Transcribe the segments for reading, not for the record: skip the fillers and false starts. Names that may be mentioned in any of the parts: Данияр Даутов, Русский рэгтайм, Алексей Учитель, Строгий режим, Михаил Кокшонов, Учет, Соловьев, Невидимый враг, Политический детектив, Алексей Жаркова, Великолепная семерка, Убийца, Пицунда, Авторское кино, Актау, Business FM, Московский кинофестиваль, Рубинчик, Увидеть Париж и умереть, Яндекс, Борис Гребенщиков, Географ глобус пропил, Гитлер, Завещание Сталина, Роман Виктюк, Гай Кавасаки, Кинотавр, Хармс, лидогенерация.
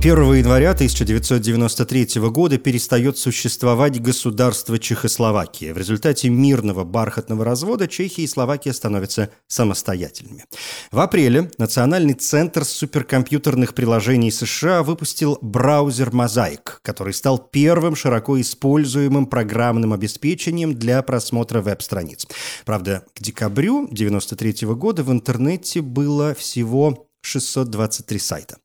1 января 1993 года перестает существовать государство Чехословакия. В результате мирного бархатного развода Чехия и Словакия становятся самостоятельными. В апреле Национальный центр суперкомпьютерных приложений США выпустил браузер Mosaic, который стал первым широко используемым программным обеспечением для просмотра веб-страниц. Правда, к декабрю 1993 года в интернете было всего 623 сайта.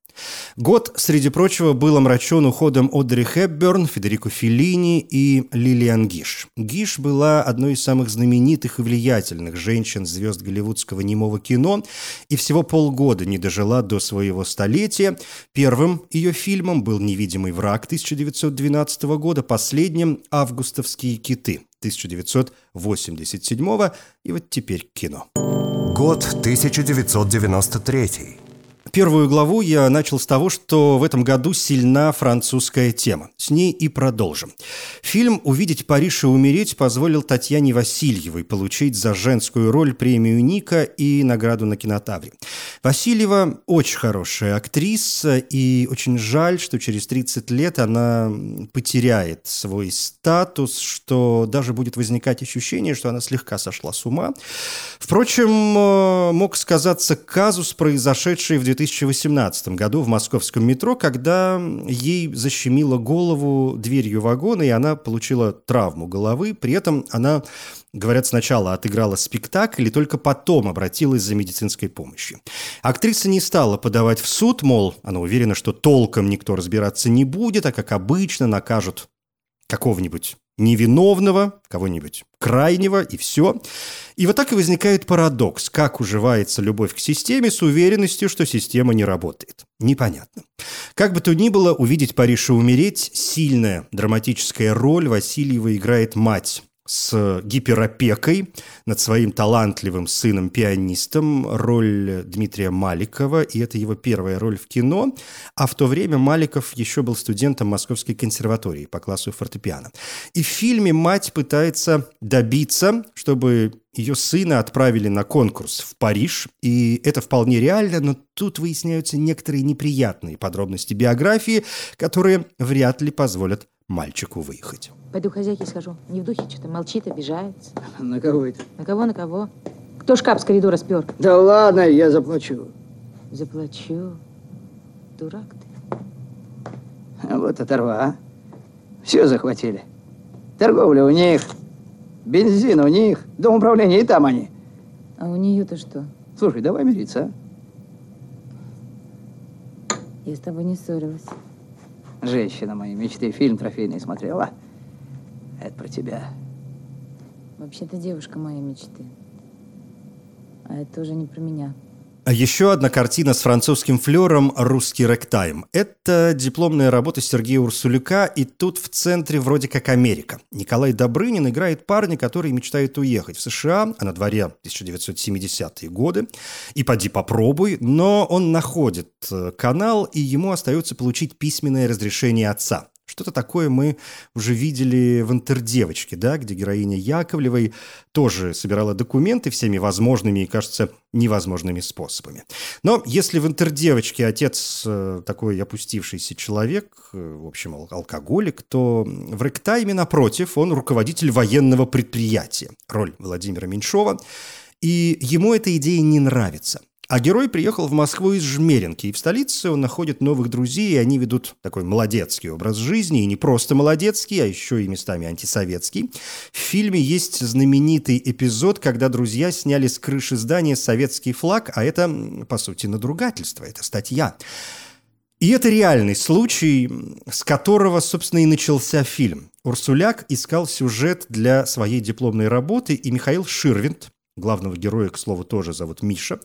Год, среди прочего, был омрачен уходом Одри Хепберн, Федерико Феллини и Лилиан Гиш. Гиш была одной из самых знаменитых и влиятельных женщин-звезд голливудского немого кино и всего полгода не дожила до своего столетия. Первым ее фильмом был «Невидимый враг» 1912 года, последним «Августовские киты» 1987, и вот теперь кино. Год 1993. Первую главу я начал с того, что в этом году сильна французская тема. С ней и продолжим. Фильм «Увидеть Париж и умереть» позволил Татьяне Васильевой получить за женскую роль премию Ника и награду на кинотавре. Васильева очень хорошая актриса, и очень жаль, что через 30 лет она потеряет свой статус, что даже будет возникать ощущение, что она слегка сошла с ума. Впрочем, мог сказаться казус, произошедший в 2018 году в московском метро, когда ей защемило голову дверью вагона, и она получила травму головы. При этом она, говорят, сначала отыграла спектакль и только потом обратилась за медицинской помощью. Актриса не стала подавать в суд, мол, она уверена, что толком никто разбираться не будет, а как обычно накажут какого-нибудь невиновного, кого-нибудь крайнего, и все. И вот так и возникает парадокс, как уживается любовь к системе с уверенностью, что система не работает. Непонятно. Как бы то ни было, «Увидеть Париж и умереть» — сильная драматическая роль Васильева играет мать с гиперопекой над своим талантливым сыном-пианистом, роль Дмитрия Маликова, и это его первая роль в кино, а в то время Маликов еще был студентом Московской консерватории по классу фортепиано. И в фильме мать пытается добиться, чтобы ее сына отправили на конкурс в Париж, и это вполне реально, но тут выясняются некоторые неприятные подробности биографии, которые вряд ли позволят мальчику выехать. Пойду к хозяйке схожу. Не в духе что-то. Молчит, обижается. На кого это? На кого, на кого? Кто шкаф с коридора спер? Да ладно, я заплачу. Заплачу? Дурак ты. А вот оторва, а. Все захватили. Торговля у них, бензин у них, дом управления и там они. А у нее-то что? Слушай, давай мириться, а? Я с тобой не ссорилась. Женщина моей мечты, фильм трофейный смотрела. Это про тебя. Вообще-то девушка моей мечты. А это уже не про меня. Еще одна картина с французским флером «Русский рэгтайм». Это дипломная работа Сергея Урсуляка, и тут в центре вроде как Америка. Николай Добрынин играет парня, который мечтает уехать в США, а на дворе 1970-е годы. И поди попробуй, но он находит канал, и ему остается получить письменное разрешение отца. Что-то такое мы уже видели в «Интердевочке», да, где героиня Яковлевой тоже собирала документы всеми возможными и, кажется, невозможными способами. Но если в «Интердевочке» отец такой опустившийся человек, в общем, алкоголик, то в «Рэгтайме», напротив, он руководитель военного предприятия, роль Владимира Меньшова, и ему эта идея не нравится. А герой приехал в Москву из Жмеринки, и в столице он находит новых друзей, и они ведут такой молодецкий образ жизни, и не просто молодецкий, а еще и местами антисоветский. В фильме есть знаменитый эпизод, когда друзья сняли с крыши здания советский флаг, а это, по сути, надругательство, это статья. И это реальный случай, с которого, собственно, и начался фильм. Урсуляк искал сюжет для своей дипломной работы, и Михаил Ширвиндт, главного героя, к слову, тоже зовут Миша,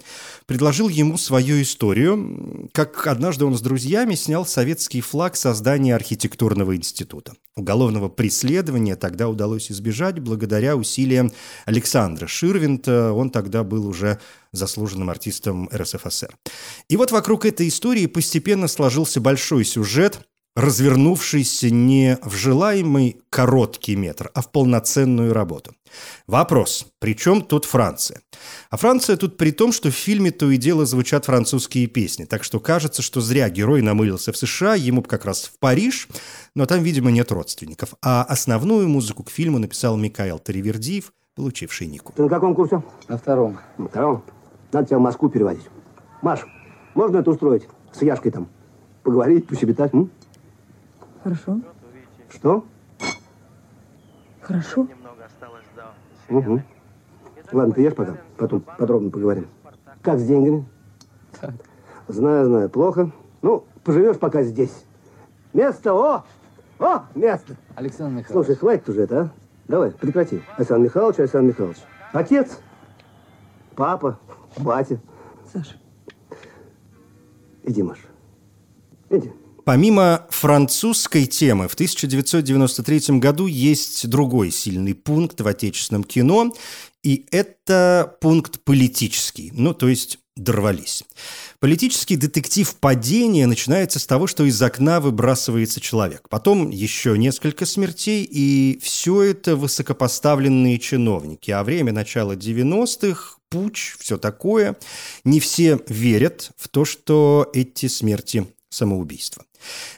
предложил ему свою историю, как однажды он с друзьями снял советский флаг со здания архитектурного института. Уголовного преследования тогда удалось избежать благодаря усилиям Александра Ширвинта, он тогда был уже заслуженным артистом РСФСР. И вот вокруг этой истории постепенно сложился большой сюжет, развернувшийся не в желаемый короткий метр, а в полноценную работу. Вопрос: при чем тут Франция? А Франция тут при том, что в фильме то и дело звучат французские песни, так что кажется, что зря герой намылился в США, ему бы как раз в Париж, но там, видимо, нет родственников. А основную музыку к фильму написал Михаил Таривердиев, получивший нику. Ты на каком курсе? На втором. На втором? Надо тебя в Москву переводить. Маш, можно это устроить? С Яшкой там поговорить, пощебетать, м? Хорошо. Что? Хорошо. Угу. Ладно, ты ешь пока, потом подробно поговорим. Как с деньгами? Так. Знаю, знаю, плохо. Ну, поживешь пока здесь. Место, о, место. Александр Михайлович. Слушай, хватит уже это, а? Давай, прекрати. Александр Михайлович. Отец, папа, батя. Саша. Иди, Маша. Иди. Помимо французской темы, в 1993 году есть другой сильный пункт в отечественном кино, и это пункт политический, ну, то есть дорвались. Политический детектив «Падение» начинается с того, что из окна выбрасывается человек. Потом еще несколько смертей, и все это высокопоставленные чиновники. А время начала 90-х, путч, все такое. Не все верят в то, что эти смерти самоубийства.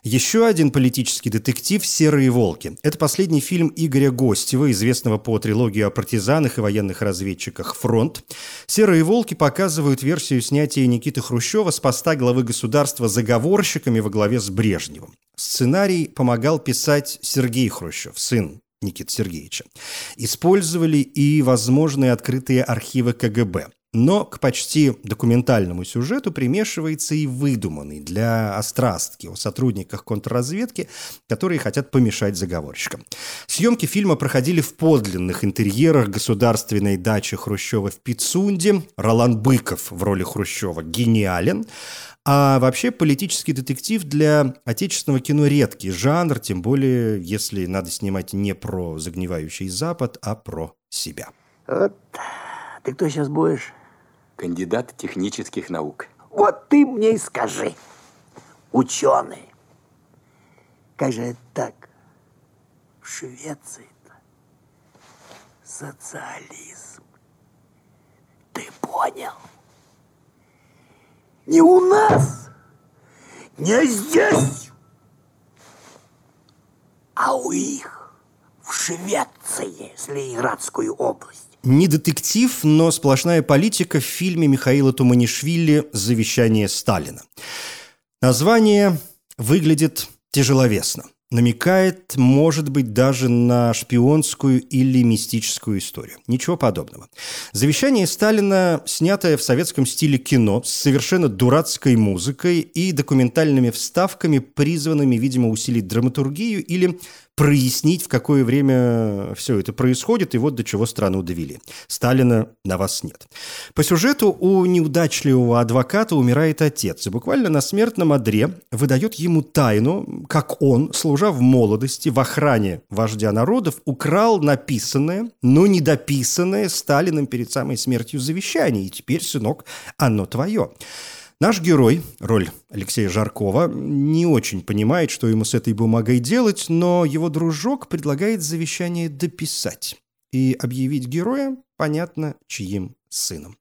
Еще один политический детектив «Серые волки». Это последний фильм Игоря Гостева, известного по трилогии о партизанах и военных разведчиках «Фронт». «Серые волки» показывают версию снятия Никиты Хрущева с поста главы государства заговорщиками во главе с Брежневым. Сценарий помогал писать Сергей Хрущев, сын Никиты Сергеевича. Использовали и возможные открытые архивы КГБ. Но к почти документальному сюжету примешивается и выдуманный для острастки о сотрудниках контрразведки, которые хотят помешать заговорщикам. Съемки фильма проходили в подлинных интерьерах государственной дачи Хрущева в Пицунде. Ролан Быков в роли Хрущева гениален. А вообще политический детектив для отечественного кино редкий жанр, тем более если надо снимать не про загнивающий Запад, а про себя. Вот ты кто сейчас будешь? Кандидат технических наук. Вот ты мне и скажи, ученый, как же это так? В Швеции-то социализм. Ты понял? Не у нас, не здесь, а у их в Швеции, Ленинградскую область. Не детектив, но сплошная политика в фильме Михаила Туманишвили «Завещание Сталина». Название выглядит тяжеловесно. Намекает, может быть, даже на шпионскую или мистическую историю. Ничего подобного. «Завещание Сталина», снятое в советском стиле кино, с совершенно дурацкой музыкой и документальными вставками, призванными, видимо, усилить драматургию или прояснить, в какое время все это происходит, и вот до чего страну довели. Сталина на вас нет. По сюжету у неудачливого адвоката умирает отец, и буквально на смертном одре выдает ему тайну, как он, служа в молодости, в охране вождя народов, украл написанное, но недописанное Сталиным перед самой смертью завещание. И теперь, сынок, оно твое. Наш герой, роль Алексея Жаркова, не очень понимает, что ему с этой бумагой делать, но его дружок предлагает завещание дописать и объявить героя, понятно, чьим сыном.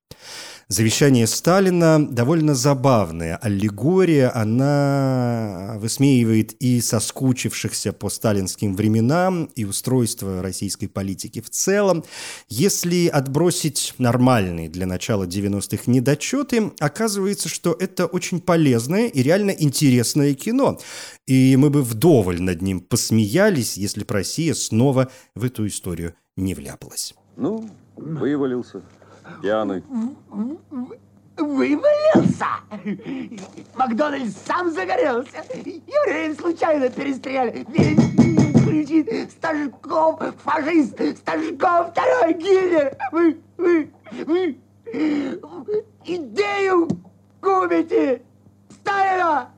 «Завещание Сталина» довольно забавная аллегория, она высмеивает и соскучившихся по сталинским временам, и устройство российской политики в целом. Если отбросить нормальные для начала 90-х недочеты, оказывается, что это очень полезное и реально интересное кино. И мы бы вдоволь над ним посмеялись, если бы Россия снова в эту историю не вляпалась. Ну, вывалился. Пьяный. Вывалился! Макдональдс сам загорелся. Евреев случайно перестреляли. Кричит: Стажков, фашист, Стажков, второй гиллер. Вы идею губите, Сталина!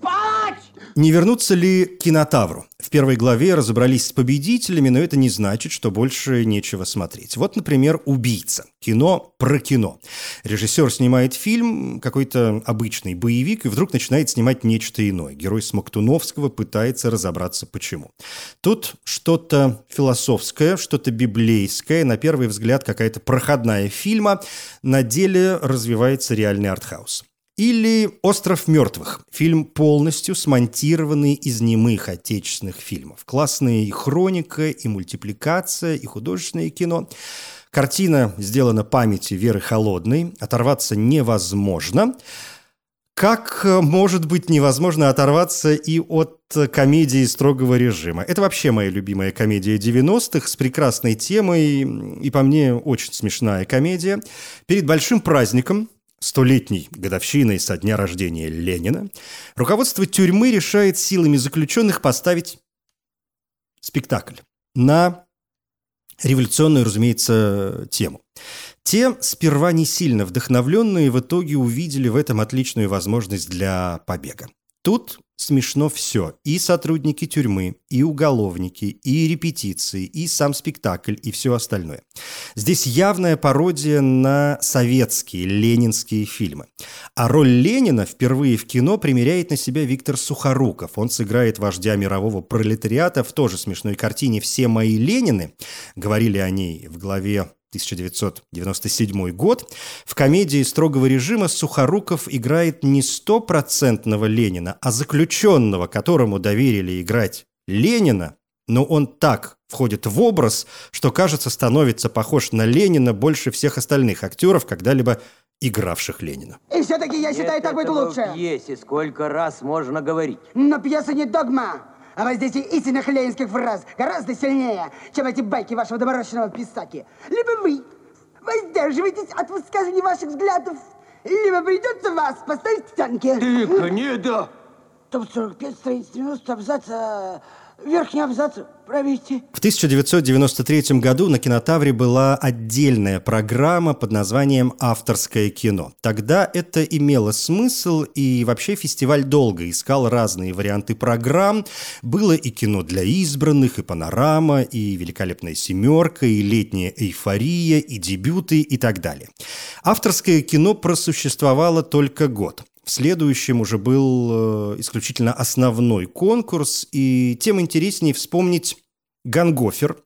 Палач! Не вернуться ли к кинотавру? В первой главе разобрались с победителями, но это не значит, что больше нечего смотреть. Вот, например, «Убийца». Кино про кино. Режиссер снимает фильм, какой-то обычный боевик, и вдруг начинает снимать нечто иное. Герой Смоктуновского пытается разобраться, почему. Тут что-то философское, что-то библейское, на первый взгляд какая-то проходная фильма, на деле развивается реальный артхаус. Или «Остров мертвых» – фильм, полностью смонтированный из немых отечественных фильмов. Классная и хроника, и мультипликация, и художественное кино. Картина сделана памяти Веры Холодной, оторваться невозможно. Как может быть невозможно оторваться и от комедии «Строгого режима»? Это вообще моя любимая комедия 90-х с прекрасной темой и, по мне, очень смешная комедия. Перед большим праздником, столетней годовщиной со дня рождения Ленина, руководство тюрьмы решает силами заключенных поставить спектакль на революционную, разумеется, тему. Те, сперва не сильно вдохновленные, в итоге увидели в этом отличную возможность для побега. Тут смешно все. И сотрудники тюрьмы, и уголовники, и репетиции, и сам спектакль, и все остальное. Здесь явная пародия на советские, ленинские фильмы. А роль Ленина впервые в кино примеряет на себя Виктор Сухоруков. Он сыграет вождя мирового пролетариата в тоже смешной картине «Все мои Ленины». Говорили о ней в главе 1997 год. В комедии «Строгого режима» Сухоруков играет не стопроцентного Ленина, а заключенного, которому доверили играть Ленина, но он так входит в образ, что, кажется, становится похож на Ленина больше всех остальных актеров, когда-либо игравших Ленина. И все-таки я считаю, так будет лучше. В пьесе сколько раз можно говорить. Но пьеса не догма. А воздействие истинных ленинских фраз гораздо сильнее, чем эти байки вашего доморощенного писаки. Либо вы воздерживаетесь от высказываний ваших взглядов, либо придется вас поставить в танки. Дико, не да. Топ 45, страница 90, абзац, верхний абзац провести. В 1993 году на Кинотавре была отдельная программа под названием «Авторское кино». Тогда это имело смысл, и вообще фестиваль долго искал разные варианты программ. Было и кино для избранных, и панорама, и великолепная семерка, и летняя эйфория, и дебюты, и так далее. «Авторское кино» просуществовало только год. В следующем уже был исключительно основной конкурс, и тем интереснее вспомнить «Гангофер».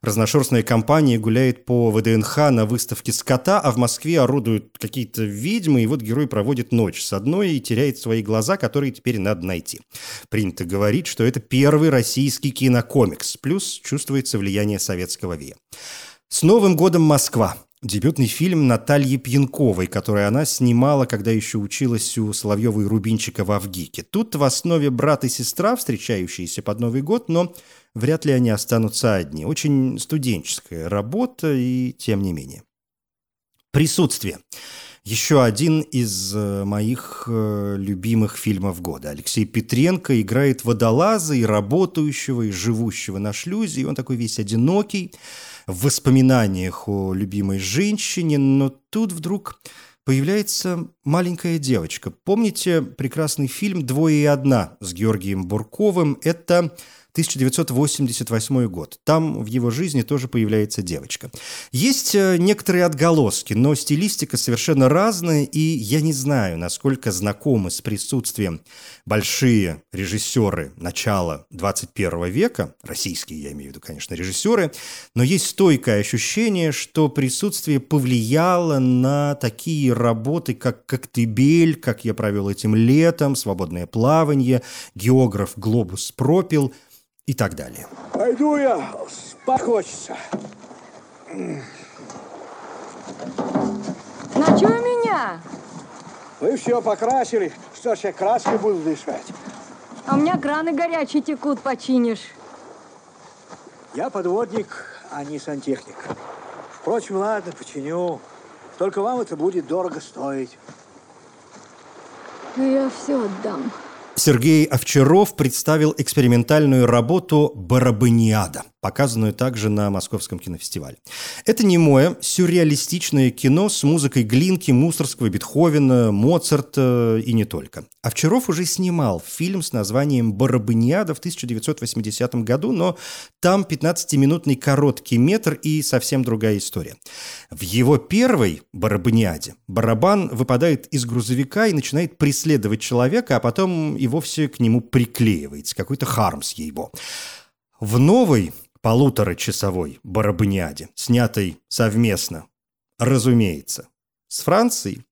Разношерстная компания гуляет по ВДНХ на выставке скота, а в Москве орудуют какие-то ведьмы, и вот герой проводит ночь с одной и теряет свои глаза, которые теперь надо найти. Принято говорить, что это первый российский кинокомикс, плюс чувствуется влияние советского вея. «С Новым годом, Москва». Дебютный фильм Натальи Пьянковой, который она снимала, когда еще училась у Соловьева и Рубинчика в Авгике. Тут в основе брат и сестра, встречающиеся под Новый год, но вряд ли они останутся одни. Очень студенческая работа, и тем не менее. «Присутствие». Еще один из моих любимых фильмов года. Алексей Петренко играет водолаза и работающего, и живущего на шлюзе. И он такой весь одинокий, в воспоминаниях о любимой женщине. Но тут вдруг появляется маленькая девочка. Помните прекрасный фильм «Двое и одна» с Георгием Бурковым? Это 1988 год. Там в его жизни тоже появляется девочка. Есть некоторые отголоски, но стилистика совершенно разная, и я не знаю, насколько знакомы с «Присутствием» большие режиссеры начала 21 века, российские, я имею в виду, конечно, режиссеры, но есть стойкое ощущение, что «Присутствие» повлияло на такие работы, как «Коктебель», «Как я провел этим летом», «Свободное плавание», «Географ глобус пропил», и так далее. Пойду я, спать хочется. Ночуй у меня. Вы все покрасили. Что ж, я краской буду дышать. А у меня краны горячие текут, починишь. Я подводник, а не сантехник. Впрочем, ладно, починю. Только вам это будет дорого стоить. Ну, я все отдам. Сергей Овчаров представил экспериментальную работу «Барабаниада». показанную также на Московском кинофестивале. Это немое, сюрреалистичное кино с музыкой Глинки, Мусоргского, Бетховена, Моцарта и не только. Овчаров уже снимал фильм с названием «Барабаниада» в 1980 году, но там 15-минутный короткий метр и совсем другая история. В его первой «Барабаниаде» барабан выпадает из грузовика и начинает преследовать человека, а потом и вовсе к нему приклеивается. Какой-то Хармс, ей-богу. В новой полуторачасовой «Барабаниаде», снятой совместно, разумеется, с Францией,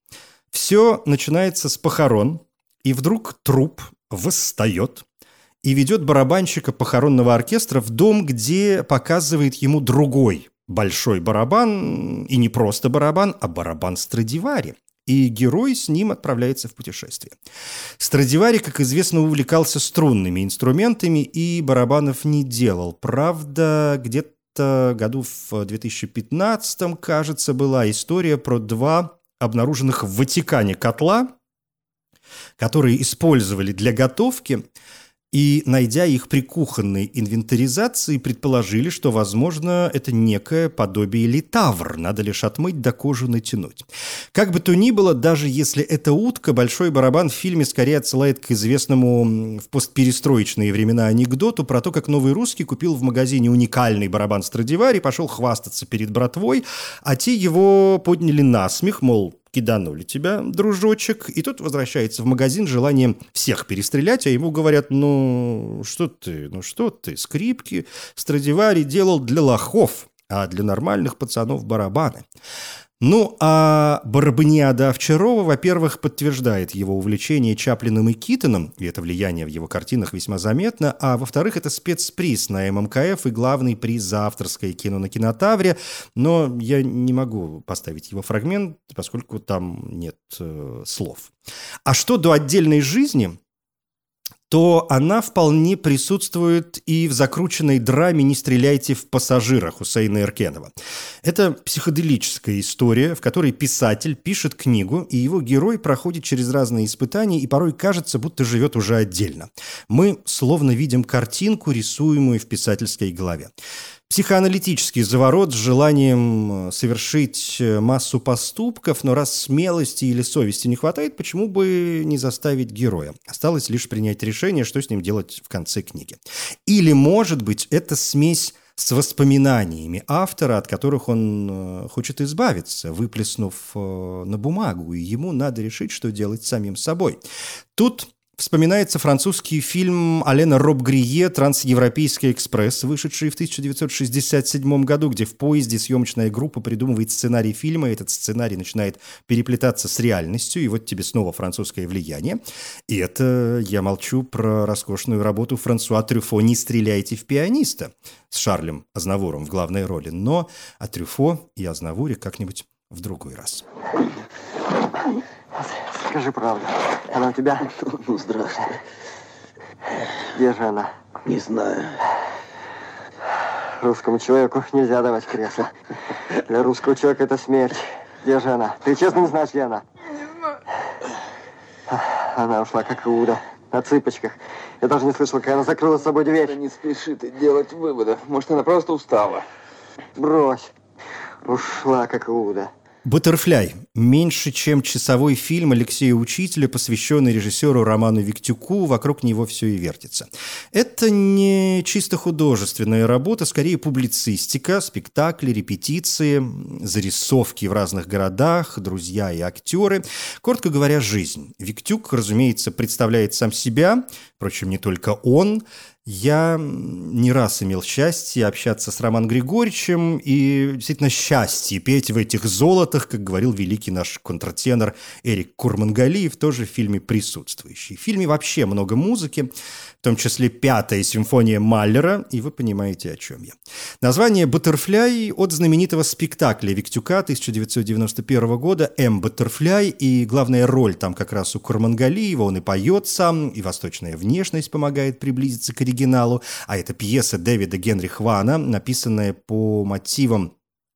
все начинается с похорон, и вдруг труп восстает и ведет барабанщика похоронного оркестра в дом, где показывает ему другой большой барабан, и не просто барабан, а барабан Страдивари. И герой с ним отправляется в путешествие. Страдивари, как известно, увлекался струнными инструментами и барабанов не делал. Правда, где-то году в 2015-м, кажется, была история про два обнаруженных в Ватикане котла, которые использовали для готовки, и, найдя их при кухонной инвентаризации, предположили, что, возможно, это некое подобие литавр. Надо лишь отмыть, да кожу натянуть. Как бы то ни было, даже если это утка, большой барабан в фильме скорее отсылает к известному в постперестроечные времена анекдоту про то, как новый русский купил в магазине уникальный барабан Страдивари, пошел хвастаться перед братвой, а те его подняли на смех, мол, киданули тебя, дружочек. И тут возвращается в магазин желанием всех перестрелять, а ему говорят: ну что ты, скрипки Страдивари делал для лохов, а для нормальных пацанов барабаны. Ну, а «Барабаниада» Овчарова, во-первых, подтверждает его увлечение Чаплиным и Китоном, и это влияние в его картинах весьма заметно, а во-вторых, это спецприз на ММКФ и главный приз за авторское кино на Кинотавре, но я не могу поставить его фрагмент, поскольку там нет слов. А что до отдельной жизни, то она вполне присутствует и в закрученной драме «Не стреляйте в пассажира» Хусейна Эркенова. Это психоделическая история, в которой писатель пишет книгу, и его герой проходит через разные испытания и порой кажется, будто живет уже отдельно. Мы словно видим картинку, рисуемую в писательской голове. Психоаналитический заворот с желанием совершить массу поступков, но раз смелости или совести не хватает, почему бы не заставить героя? Осталось лишь принять решение, что с ним делать в конце книги. Или, может быть, это смесь с воспоминаниями автора, от которых он хочет избавиться, выплеснув на бумагу, и ему надо решить, что делать с самим собой. Тут вспоминается французский фильм Алена Роб-Грие «Трансевропейский экспресс», вышедший в 1967 году, где в поезде съемочная группа придумывает сценарий фильма, этот сценарий начинает переплетаться с реальностью, и вот тебе снова французское влияние. И это я молчу про роскошную работу Франсуа Трюффо «Не стреляйте в пианиста» с Шарлем Азнавуром в главной роли, но о Трюффо и Азнавуре как-нибудь в другой раз. Скажи правду. Она у тебя? Ну, здравствуй. Где же она? Не знаю. Русскому человеку нельзя давать кресло. Для русского человека это смерть. Где же она? Ты честно не знаешь, где она? Не знаю. Она ушла как Иуда. На цыпочках. Я даже не слышал, как она закрыла с собой дверь. Не спеши ты делать выводов. Может, она просто устала. Брось. Ушла как Иуда. «Баттерфляй» – меньше чем часовой фильм Алексея Учителя, посвященный режиссеру Роману Виктюку, вокруг него все и вертится. Это не чисто художественная работа, скорее публицистика, спектакли, репетиции, зарисовки в разных городах, друзья и актеры. Коротко говоря, жизнь. Виктюк, разумеется, представляет сам себя, впрочем, не только он. Я не раз имел счастье общаться с Романом Григорьевичем, и действительно счастье петь в этих золотах, как говорил великий наш контратенор Эрик Курмангалиев, тоже в фильме присутствующий. В фильме вообще много музыки, в том числе 5-я симфония Маллера, и вы понимаете, о чем я. Название «Баттерфляй» от знаменитого спектакля Виктюка 1991 года «М. Баттерфляй», и главная роль там как раз у Курмангалиева, он и поет сам, и восточная внешность помогает приблизиться к оригиналу, а это пьеса Дэвида Генри Хвана, написанная по мотивам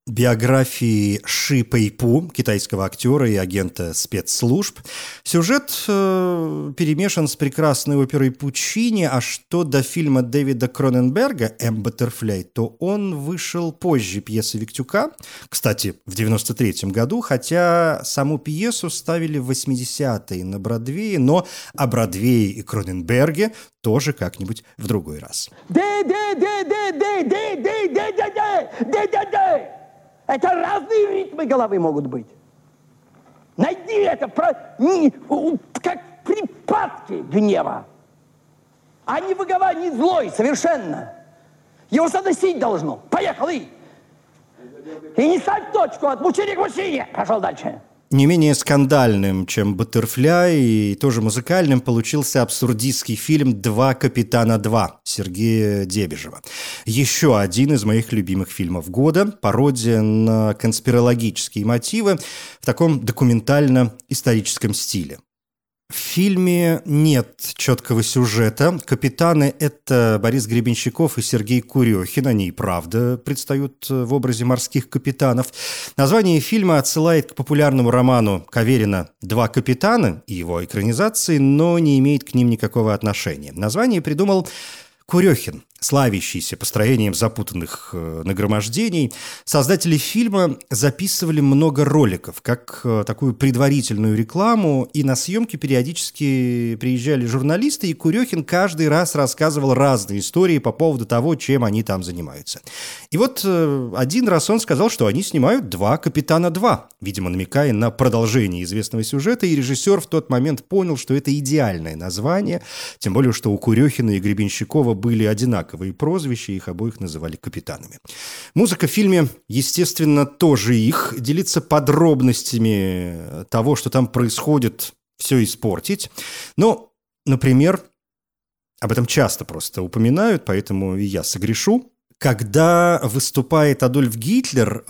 биографии Ши Пэйпу, китайского актера и агента спецслужб. Сюжет перемешан с прекрасной оперой Пучини, а что до фильма Дэвида Кроненберга «М. Баттерфляй», то он вышел позже пьесы Виктюка, кстати, в 1993 году, хотя саму пьесу ставили в 80-е на Бродвее, но о Бродвее и Кроненберге тоже как-нибудь в другой раз. Это разные ритмы головы могут быть. Найди это, как припадки гнева. А не выговаривай, не злой совершенно. Его заносить должно. Поехал и не ставь точку от мучения к мужчине. Пошел дальше. Не менее скандальным, чем «Баттерфляй», и тоже музыкальным, получился абсурдистский фильм «Два капитана 2» Сергея Дебежева. Еще один из моих любимых фильмов года, пародия на конспирологические мотивы в таком документально-историческом стиле. В фильме нет четкого сюжета. Капитаны — это Борис Гребенщиков и Сергей Курехин. Они и правда предстают в образе морских капитанов. Название фильма отсылает к популярному роману Каверина «Два капитана» и его экранизации, но не имеет к ним никакого отношения. Название придумал Курехин, славящийся построением запутанных нагромождений. Создатели фильма записывали много роликов, как такую предварительную рекламу, и на съемки периодически приезжали журналисты, и Курехин каждый раз рассказывал разные истории по поводу того, чем они там занимаются. И вот один раз он сказал, что они снимают «Два капитана 2», видимо, намекая на продолжение известного сюжета, и режиссер в тот момент понял, что это идеальное название, тем более, что у Курехина и Гребенщикова были одинаковые прозвища, их обоих называли капитанами. Музыка в фильме, естественно, тоже их. Делиться подробностями того, что там происходит, все испортить. Но, например, об этом часто просто упоминают, поэтому и я согрешу. Когда выступает Адольф Гитлер,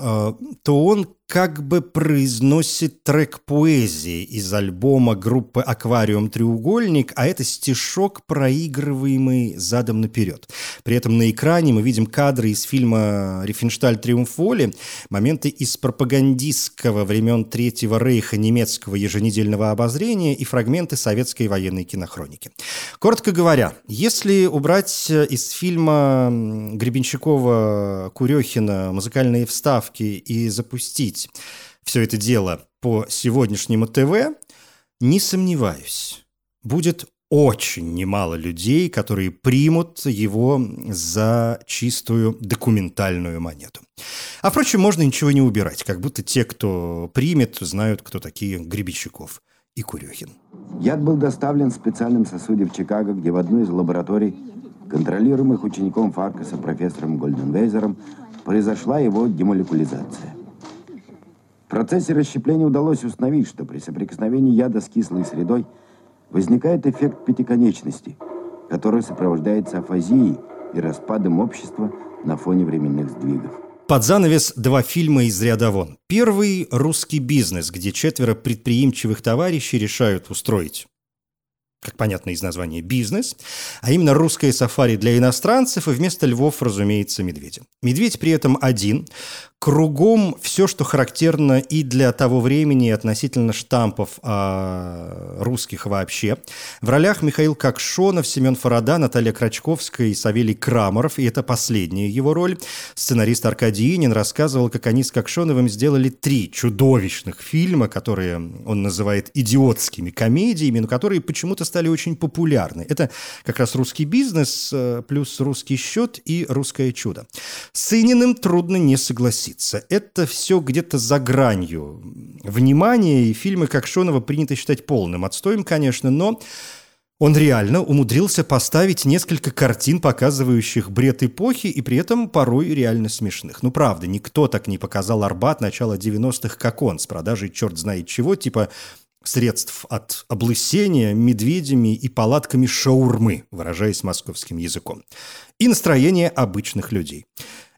то он как бы произносит трек поэзии из альбома группы «Аквариум треугольник», а это стишок, проигрываемый задом наперед. При этом на экране мы видим кадры из фильма «Рифеншталь. Триумф воли», моменты из пропагандистского времен Третьего рейха немецкого еженедельного обозрения и фрагменты советской военной кинохроники. Коротко говоря, если убрать из фильма Гребенщикова-Курехина музыкальные вставки и запустить все это дело по сегодняшнему ТВ, не сомневаюсь, будет очень немало людей, которые примут его за чистую документальную монету. А, впрочем, можно ничего не убирать, как будто те, кто примет, знают, кто такие Гребенщиков и Курехин. Яд был доставлен в специальном сосуде в Чикаго, где в одну из лабораторий, контролируемых учеником Фаркаса профессором Гольденвейзером, произошла его демолекулизация. В процессе расщепления удалось установить, что при соприкосновении яда с кислой средой возникает эффект пятиконечности, который сопровождается афазией и распадом общества на фоне временных сдвигов. Под занавес два фильма из ряда вон. Первый – «Русский бизнес», где четверо предприимчивых товарищей решают устроить, как понятно из названия, бизнес, а именно русское сафари для иностранцев, и вместо львов, разумеется, медведя. Медведь при этом один, кругом все, что характерно и для того времени относительно штампов русских вообще. В ролях Михаил Кокшонов, Семен Фарада, Наталья Крачковская и Савелий Крамаров, и это последняя его роль. Сценарист Аркадий Инин рассказывал, как они с Кокшоновым сделали 3 чудовищных фильма, которые он называет идиотскими комедиями, но которые почему-то стали очень популярны. Это как раз «Русский бизнес» плюс «Русский счет» и «Русское чудо». С Ининым трудно не согласиться. Это все где-то за гранью внимания, и фильмы Кокшонова принято считать полным отстоем, конечно, но он реально умудрился поставить несколько картин, показывающих бред эпохи, и при этом порой реально смешных. Ну, правда, никто так не показал «Арбат» начала 90-х, как он, с продажей черт знает чего, типа средств от облысения медведями и палатками шаурмы, выражаясь московским языком, и настроение обычных людей.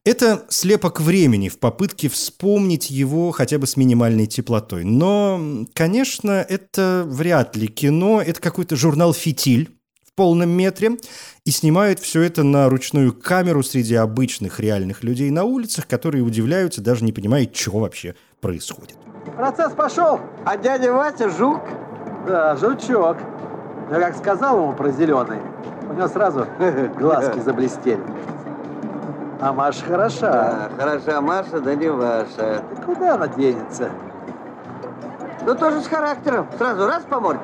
Это слепок времени в попытке вспомнить его хотя бы с минимальной теплотой. Но, конечно, это вряд ли кино, это какой-то журнал «Фитиль», полном метре, и снимает все это на ручную камеру среди обычных реальных людей на улицах, которые удивляются, даже не понимая, чего вообще происходит. Процесс пошел, а дядя Вася жук. Да, жучок. Я как сказал ему про зеленый, у него сразу глазки заблестели. А Маша хороша. Да, хороша Маша, да не ваша. Да куда она денется? Ну, тоже с характером. Сразу раз по морде.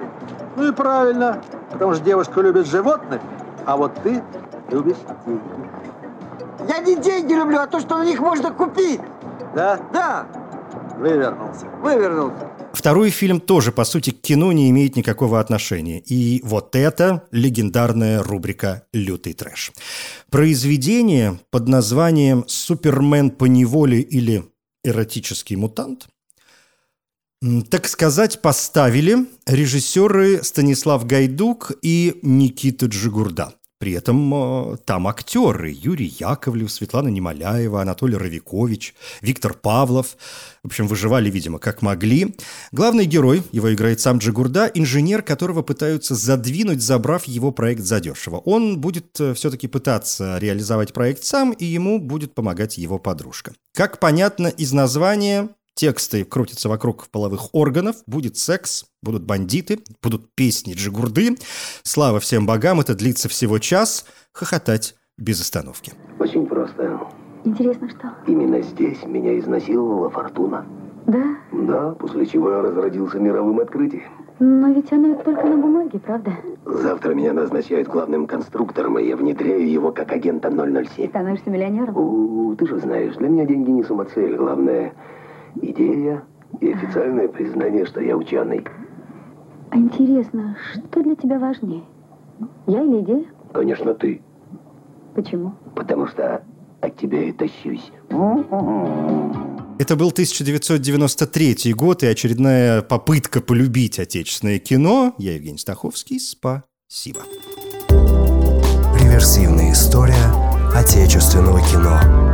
Ну и правильно. Потому что девушка любит животных, а вот ты любишь деньги. Я не деньги люблю, а то, что на них можно купить. Да? Да. Вывернулся. Второй фильм тоже, по сути, к кино не имеет никакого отношения. И вот это легендарная рубрика «Лютый трэш». Произведение под названием «Супермен поневоле» или «Эротический мутант», так сказать, поставили режиссеры Станислав Гайдук и Никита Джигурда. При этом там актеры Юрий Яковлев, Светлана Немоляева, Анатолий Равикович, Виктор Павлов. В общем, выживали, видимо, как могли. Главный герой, его играет сам Джигурда, инженер, которого пытаются задвинуть, забрав его проект задешево. Он будет все-таки пытаться реализовать проект сам, и ему будет помогать его подружка. Как понятно из названия, тексты крутятся вокруг половых органов, будет секс, будут бандиты, будут песни Джигурды. Слава всем богам, это длится всего час. Хохотать без остановки. Очень просто. Интересно, что? Именно здесь меня изнасиловала Фортуна. Да? Да, после чего я разродился мировым открытием. Но ведь оно только на бумаге, правда? Завтра меня назначают главным конструктором, и я внедряю его как агента 007. Становишься миллионером? Ты же знаешь, для меня деньги не сумасшедшие, главное... идея и официальное признание, что я ученый. А интересно, что для тебя важнее? Я или идея? Конечно, ты. Почему? Потому что от тебя и тащусь. Это был 1993 год и очередная попытка полюбить отечественное кино. Я Евгений Стаховский. Спасибо. Реверсивная история отечественного кино.